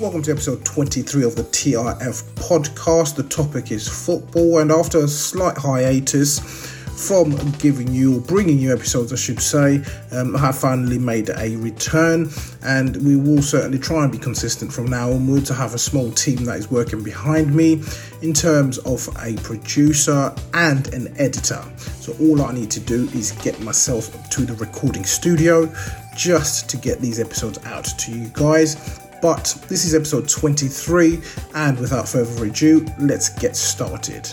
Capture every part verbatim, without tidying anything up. Welcome to episode twenty-three of the T R F Podcast. The topic is football, and after a slight hiatus from giving you, or bringing you episodes I should say, um, I have finally made a return, and we will certainly try and be consistent from now onwards. I have a small team that is working behind me in terms of a producer and an editor. So all I need to do is get myself to the recording studio just to get these episodes out to you guys. But this is episode twenty-three, and without further ado, let's get started.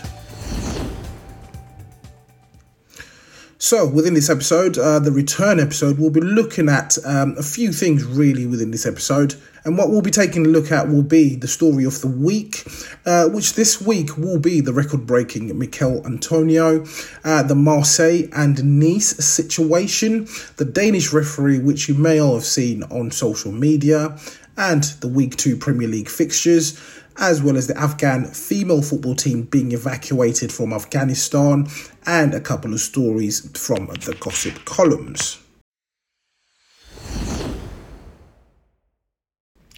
So within this episode, uh, the return episode, we'll be looking at um, a few things really within this episode. And what we'll be taking a look at will be the story of the week, uh, which this week will be the record-breaking Michail Antonio, uh, the Marseille and Nice situation, the Danish referee, which you may all have seen on social media, and the Week two Premier League fixtures, as well as the Afghan female football team being evacuated from Afghanistan, and a couple of stories from the gossip columns.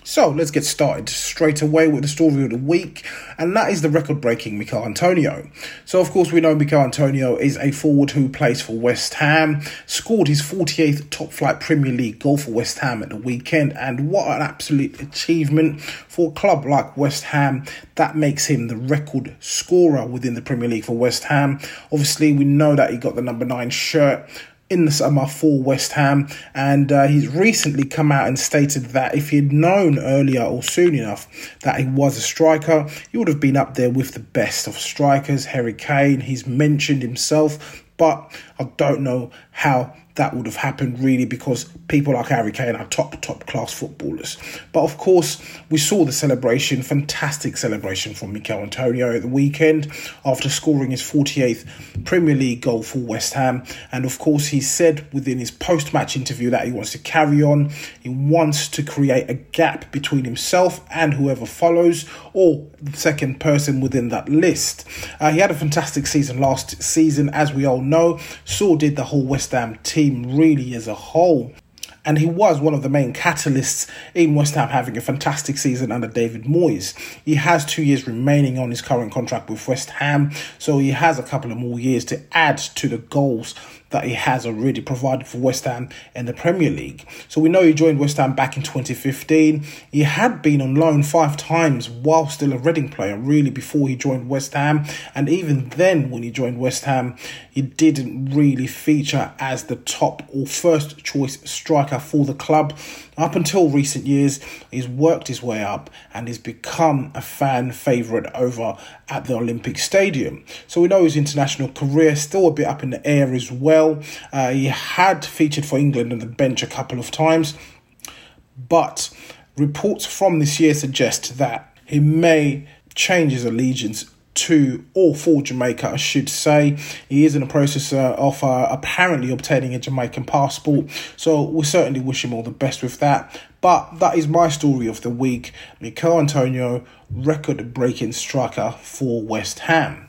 So let's get started straight away with the story of the week, and that is the record-breaking Michail Antonio. So of course we know Michail Antonio is a forward who plays for West Ham, scored his forty-eighth top-flight Premier League goal for West Ham at the weekend, and what an absolute achievement for a club like West Ham. That makes him the record scorer within the Premier League for West Ham. Obviously we know that he got the number nine shirt in the summer for West Ham, and uh, he's recently come out and stated that if he had known earlier or soon enough that he was a striker, he would have been up there with the best of strikers. Harry Kane, he's mentioned himself, but I don't know how that would have happened really, because people like Harry Kane are top, top class footballers. But of course, we saw the celebration, fantastic celebration from Michail Antonio at the weekend after scoring his forty-eighth Premier League goal for West Ham. And of course, he said within his post-match interview that he wants to carry on. He wants to create a gap between himself and whoever follows, or the second person within that list. Uh, he had a fantastic season last season, as we all know. So did the whole West Ham team, really as a whole. And he was one of the main catalysts in West Ham having a fantastic season under David Moyes. He has two years remaining on his current contract with West Ham, so he has a couple of more years to add to the goals that he has already provided for West Ham and the Premier League. So we know he joined West Ham back in twenty fifteen. He had been on loan five times while still a Reading player, really, before he joined West Ham. And even then, when he joined West Ham, he didn't really feature as the top or first choice striker for the club. Up until recent years, he's worked his way up and he's become a fan favourite over at the Olympic Stadium. So we know his international career is still a bit up in the air as well. Uh, he had featured for England on the bench a couple of times, but reports from this year suggest that he may change his allegiance to or for Jamaica, I should say. He is in the process uh, of uh, apparently obtaining a Jamaican passport, so we we'll certainly wish him all the best with that. But that is my story of the week. Michail Antonio, record-breaking striker for West Ham.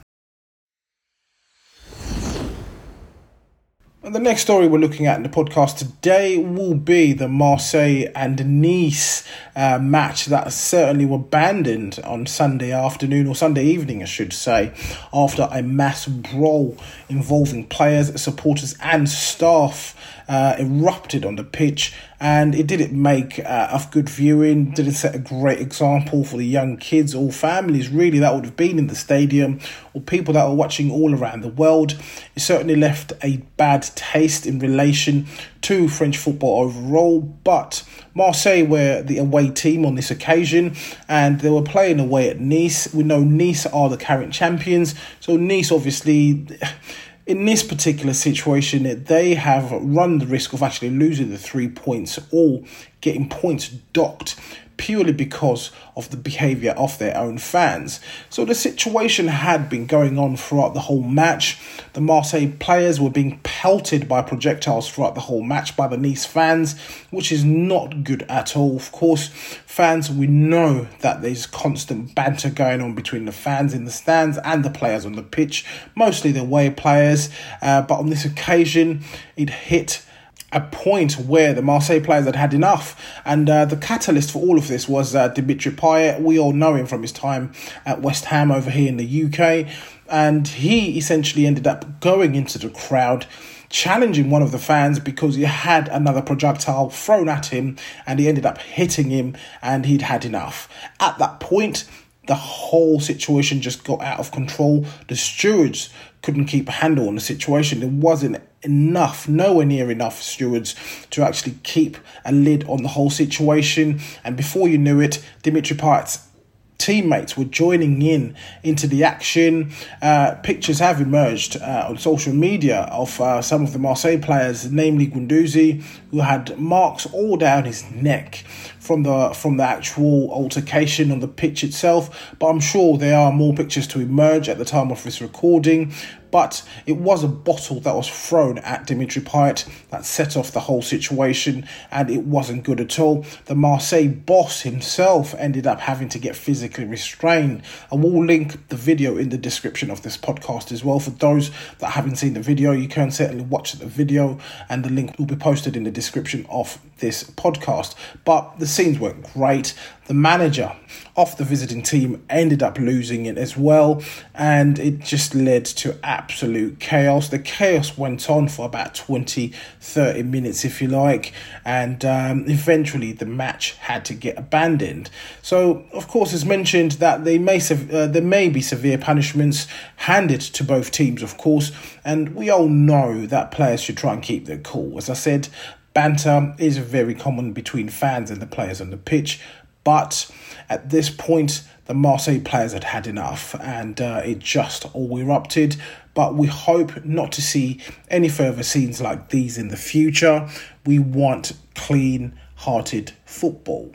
The next story we're looking at in the podcast today will be the Marseille and Nice uh, match that certainly were abandoned on Sunday afternoon, or Sunday evening I should say, after a mass brawl involving players, supporters and staff uh, erupted on the pitch. And it didn't make uh, a good viewing, didn't set a great example for the young kids or families, really, that would have been in the stadium, or people that were watching all around the world. It certainly left a bad taste in relation to French football overall. But Marseille were the away team on this occasion, and they were playing away at Nice. We know Nice are the current champions, so Nice obviously... in this particular situation, they have run the risk of actually losing the three points or getting points docked purely because of the behaviour of their own fans. So the situation had been going on throughout the whole match. The Marseille players were being pelted by projectiles throughout the whole match by the Nice fans, which is not good at all. Of course, fans, we know that there's constant banter going on between the fans in the stands and the players on the pitch, mostly the away players. Uh, but on this occasion, it hit a point where the Marseille players had had enough. And uh, the catalyst for all of this was uh, Dimitri Payet. We all know him from his time at West Ham over here in the U K. And he essentially ended up going into the crowd, challenging one of the fans because he had another projectile thrown at him and he ended up hitting him and he'd had enough. At that point, the whole situation just got out of control. The stewards couldn't keep a handle on the situation. There wasn't enough, nowhere near enough stewards to actually keep a lid on the whole situation. And before you knew it, Dimitri Payet's teammates were joining in into the action. Uh, pictures have emerged uh, on social media of uh, some of the Marseille players, namely Guendouzi, who had marks all down his neck from the from the actual altercation on the pitch itself. But I'm sure there are more pictures to emerge at the time of this recording. But it was a bottle that was thrown at Dimitri Payet that set off the whole situation, and it wasn't good at all. The Marseille boss himself ended up having to get physically restrained. I will link the video in the description of this podcast as well. For those that haven't seen the video, you can certainly watch the video, and the link will be posted in the description of this podcast. But the scenes weren't great. The manager of the visiting team ended up losing it as well, and it just led to absolute chaos. The chaos went on for about twenty, thirty minutes, if you like, and um, eventually the match had to get abandoned. So, of course, it's mentioned that they may sev- uh, there may be severe punishments handed to both teams, of course, and we all know that players should try and keep their cool. As I said, banter is very common between fans and the players on the pitch. But at this point, the Marseille players had had enough and uh, it just all erupted. But we hope not to see any further scenes like these in the future. We want clean-hearted football.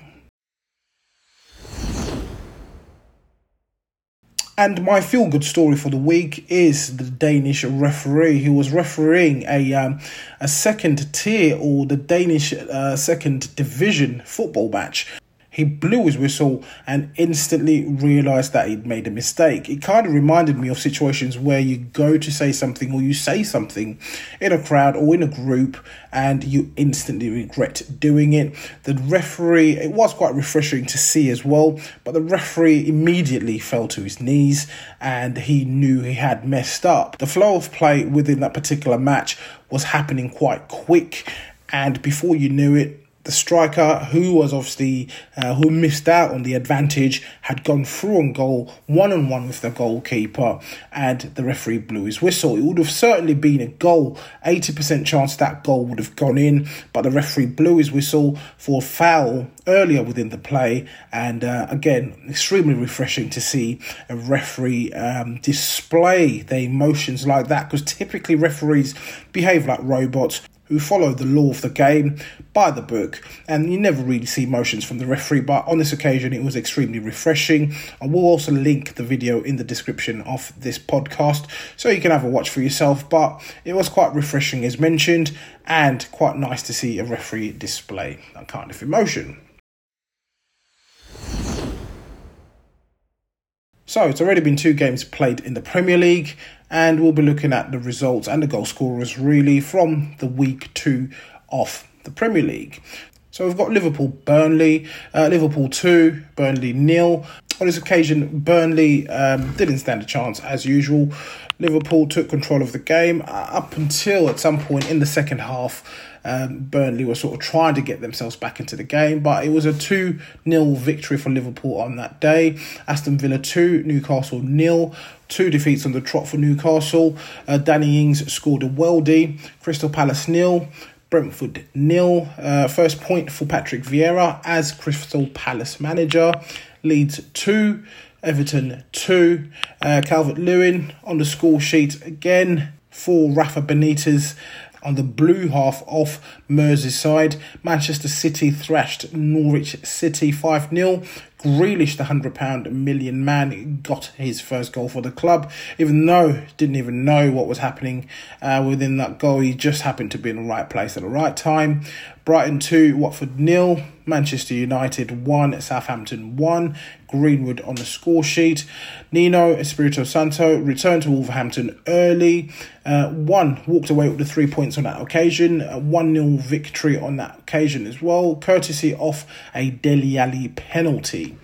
And my feel-good story for the week is the Danish referee who was refereeing a um, a second tier or the Danish uh, second division football match. He blew his whistle and instantly realised that he'd made a mistake. It kind of reminded me of situations where you go to say something or you say something in a crowd or in a group and you instantly regret doing it. The referee, it was quite refreshing to see as well, but the referee immediately fell to his knees and he knew he had messed up. The flow of play within that particular match was happening quite quick, and before you knew it, the striker, who was obviously, uh, who missed out on the advantage, had gone through on goal, one-on-one with the goalkeeper, and the referee blew his whistle. It would have certainly been a goal, eighty percent chance that goal would have gone in, but the referee blew his whistle for a foul earlier within the play, and uh, again, extremely refreshing to see a referee um, display their emotions like that, because typically referees behave like robots who follow the law of the game by the book, and you never really see emotions from the referee, but on this occasion it was extremely refreshing. I will also link the video in the description of this podcast so you can have a watch for yourself, but it was quite refreshing as mentioned, and quite nice to see a referee display that kind of emotion. So it's already been two games played in the Premier League, and we'll be looking at the results and the goal scorers really from the week two of the Premier League. So we've got Liverpool Burnley, uh, Liverpool two, Burnley nil. On this occasion, Burnley um, didn't stand a chance as usual. Liverpool took control of the game uh, up until at some point in the second half. Um, Burnley were sort of trying to get themselves back into the game, but it was a two nil victory for Liverpool on that day. Aston Villa two, Newcastle nil. Two defeats on the trot for Newcastle. Uh, Danny Ings scored a worldie. Crystal Palace nil. Brentford nil. Uh, first point for Patrick Vieira as Crystal Palace manager. Leeds two. Everton two. Uh, Calvert-Lewin on the score sheet again for Rafa Benitez. On the blue half of Merseyside, Manchester City thrashed Norwich City five nil. Grealish, the one hundred pound million man, got his first goal for the club. Even though he didn't even know what was happening uh, within that goal, he just happened to be in the right place at the right time. Brighton two, Watford nil. Manchester United one, Southampton one, Greenwood on the score sheet. Nuno Espirito Santo returned to Wolverhampton early. Uh, one walked away with the three points on that occasion. A one nil victory on that occasion as well, courtesy of a Dele Alli penalty.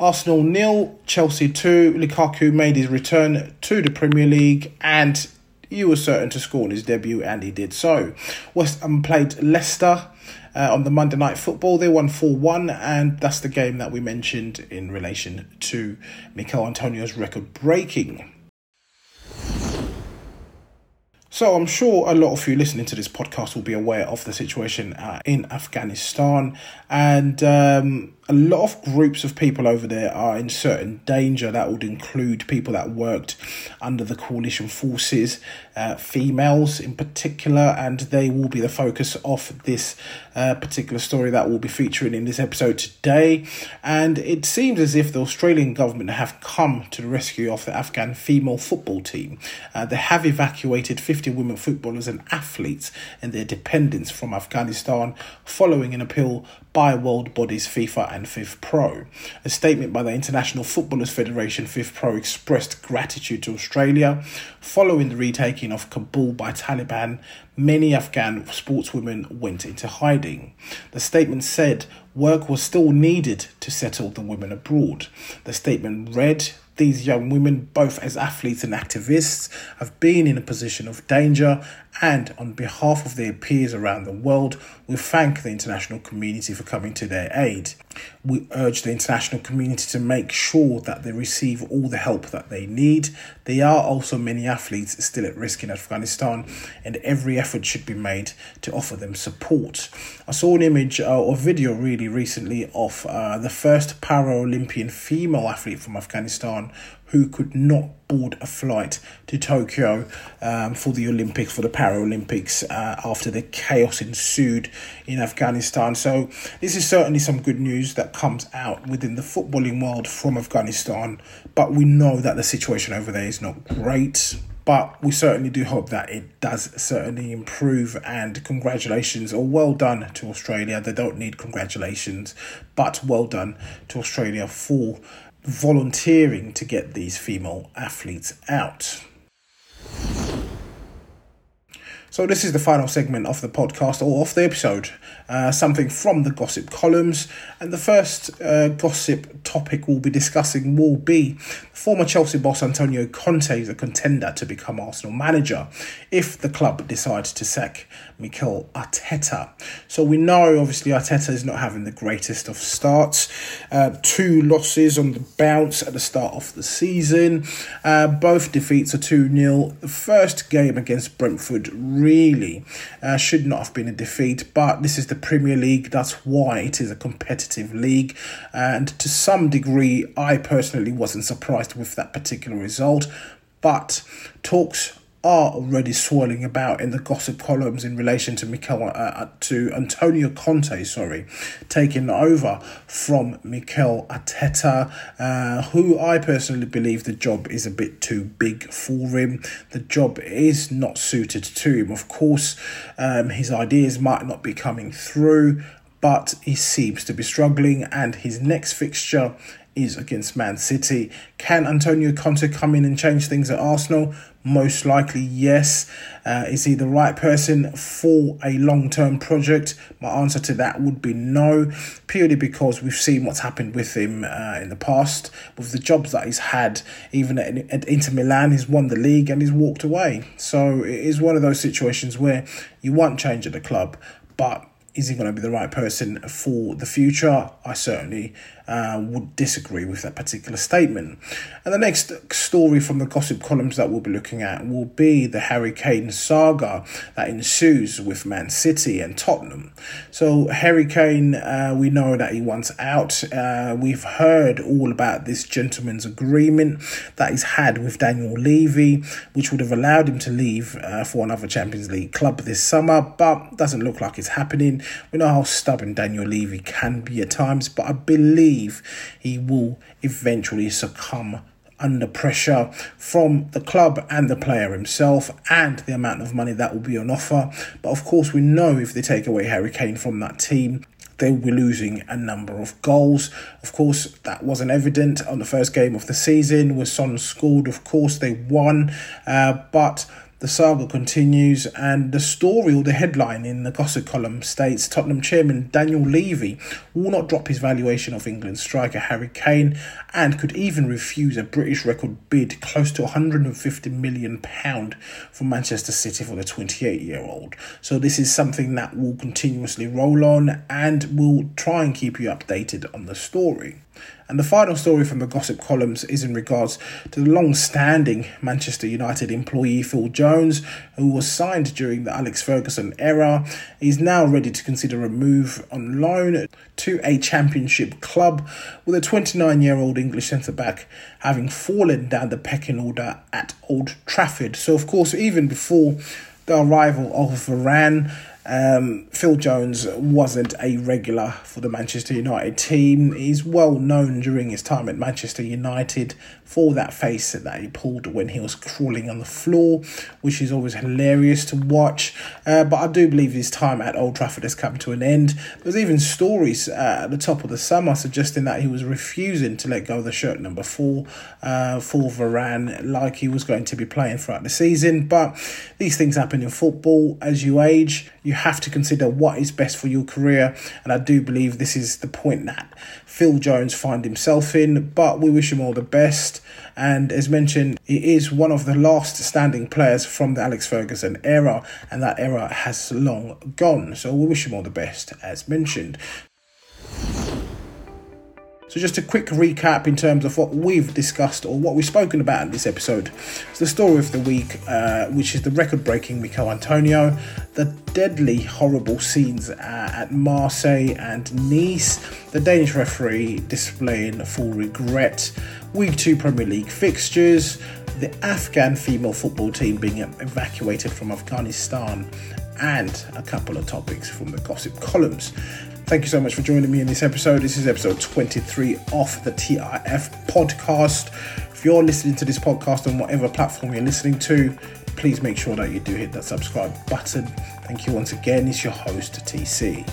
Arsenal nil, Chelsea two. Lukaku made his return to the Premier League and he was certain to score in his debut, and he did so. West Ham played Leicester uh, on the Monday Night Football. They won four one, and that's the game that we mentioned in relation to Michail Antonio's record breaking. So I'm sure a lot of you listening to this podcast will be aware of the situation uh, in Afghanistan, and um, a lot of groups of people over there are in certain danger. That would include people that worked under the coalition forces, uh, females in particular, and they will be the focus of this uh, particular story that we'll be featuring in this episode today. And it seems as if the Australian government have come to the rescue of the Afghan female football team. Uh, they have evacuated fifty women footballers and athletes and their dependents from Afghanistan following an appeal by world bodies FIFA and FIFPRO. A statement by the International Footballers Federation FIFPRO expressed gratitude to Australia following the retaking of Kabul by Taliban. Many Afghan sportswomen went into hiding. The statement said work was still needed to settle the women abroad. The statement read, these young women, both as athletes and activists, have been in a position of danger, and on behalf of their peers around the world, we thank the international community for coming to their aid. We urge the international community to make sure that they receive all the help that they need. There are also many athletes still at risk in Afghanistan, and every effort should be made to offer them support. I saw an image uh, or video really recently of uh, the first Paralympian female athlete from Afghanistan who could not board a flight to Tokyo um, for the Olympics, for the Paralympics, uh, after the chaos ensued in Afghanistan. So this is certainly some good news that comes out within the footballing world from Afghanistan. But we know that the situation over there is not great. But we certainly do hope that it does certainly improve, and congratulations or well done to Australia. They don't need congratulations, but well done to Australia for volunteering to get these female athletes out. So this is the final segment of the podcast, or of the episode, uh, something from the gossip columns. And the first uh, gossip topic we'll be discussing will be former Chelsea boss Antonio Conte is a contender to become Arsenal manager if the club decides to sack Mikel Arteta. So we know, obviously, Arteta is not having the greatest of starts. Uh, two losses on the bounce at the start of the season. Uh, both defeats are two nil. The first game against Brentford really uh, should not have been a defeat, but this is the Premier League. That's why it is a competitive league. And to some degree, I personally wasn't surprised with that particular result. But talks are already swirling about in the gossip columns in relation to Mikel, uh, to Antonio Conte, sorry, taking over from Mikel Arteta, uh, who I personally believe the job is a bit too big for him. The job is not suited to him, of course. Um, his ideas might not be coming through, but he seems to be struggling, and his next fixture is against Man City. Can Antonio Conte come in and change things at Arsenal? Most likely, yes. Uh, is he the right person for a long-term project? My answer to that would be no, purely because we've seen what's happened with him uh, in the past, with the jobs that he's had. Even at, at Inter Milan, he's won the league and he's walked away. So it is one of those situations where you want change at the club, but is he going to be the right person for the future? I certainly uh, would disagree with that particular statement. And the next story from the gossip columns that we'll be looking at will be the Harry Kane saga that ensues with Man City and Tottenham. So Harry Kane, uh, we know that he wants out. Uh, we've heard all about this gentleman's agreement that he's had with Daniel Levy, which would have allowed him to leave uh, for another Champions League club this summer, but doesn't look like it's happening. We know how stubborn Daniel Levy can be at times, but I believe he will eventually succumb under pressure from the club and the player himself and the amount of money that will be on offer. But of course, we know if they take away Harry Kane from that team, they were losing a number of goals. Of course, that wasn't evident on the first game of the season where Son scored. Of course, they won, uh, but the saga continues, and the story, or the headline in the gossip column, states Tottenham chairman Daniel Levy will not drop his valuation of England striker Harry Kane and could even refuse a British record bid close to one hundred fifty million pounds for Manchester City for the twenty-eight-year-old. So this is something that will continuously roll on, and we'll try and keep you updated on the story. And the final story from the gossip columns is in regards to the long-standing Manchester United employee Phil Jones, who was signed during the Alex Ferguson era. He's now ready to consider a move on loan to a championship club, with a twenty-nine-year-old English centre-back having fallen down the pecking order at Old Trafford. So, of course, even before the arrival of Varane, Um, Phil Jones wasn't a regular for the Manchester United team. He's well known during his time at Manchester United for that face that he pulled when he was crawling on the floor, which is always hilarious to watch. Uh, but I do believe his time at Old Trafford has come to an end. There's even stories uh, at the top of the summer suggesting that he was refusing to let go of the shirt number four uh, for Varane, like he was going to be playing throughout the season. But these things happen in football. As you age, you have to consider what is best for your career, and I do believe this is the point that Phil Jones finds himself in, but we wish him all the best. And as mentioned, he is one of the last standing players from the Alex Ferguson era, and that era has long gone, so we wish him all the best, as mentioned. So just a quick recap in terms of what we've discussed, or what we've spoken about in this episode. It's the story of the week, uh, which is the record-breaking Michail Antonio, the deadly, horrible scenes uh, at Marseille and Nice, the Danish referee displaying full regret, Week two Premier League fixtures, the Afghan female football team being evacuated from Afghanistan, and a couple of topics from the gossip columns. Thank you so much for joining me in this episode. This is episode twenty-three of the T R F Podcast. If you're listening to this podcast on whatever platform you're listening to, please make sure that you do hit that subscribe button. Thank you once again. It's your host, T C.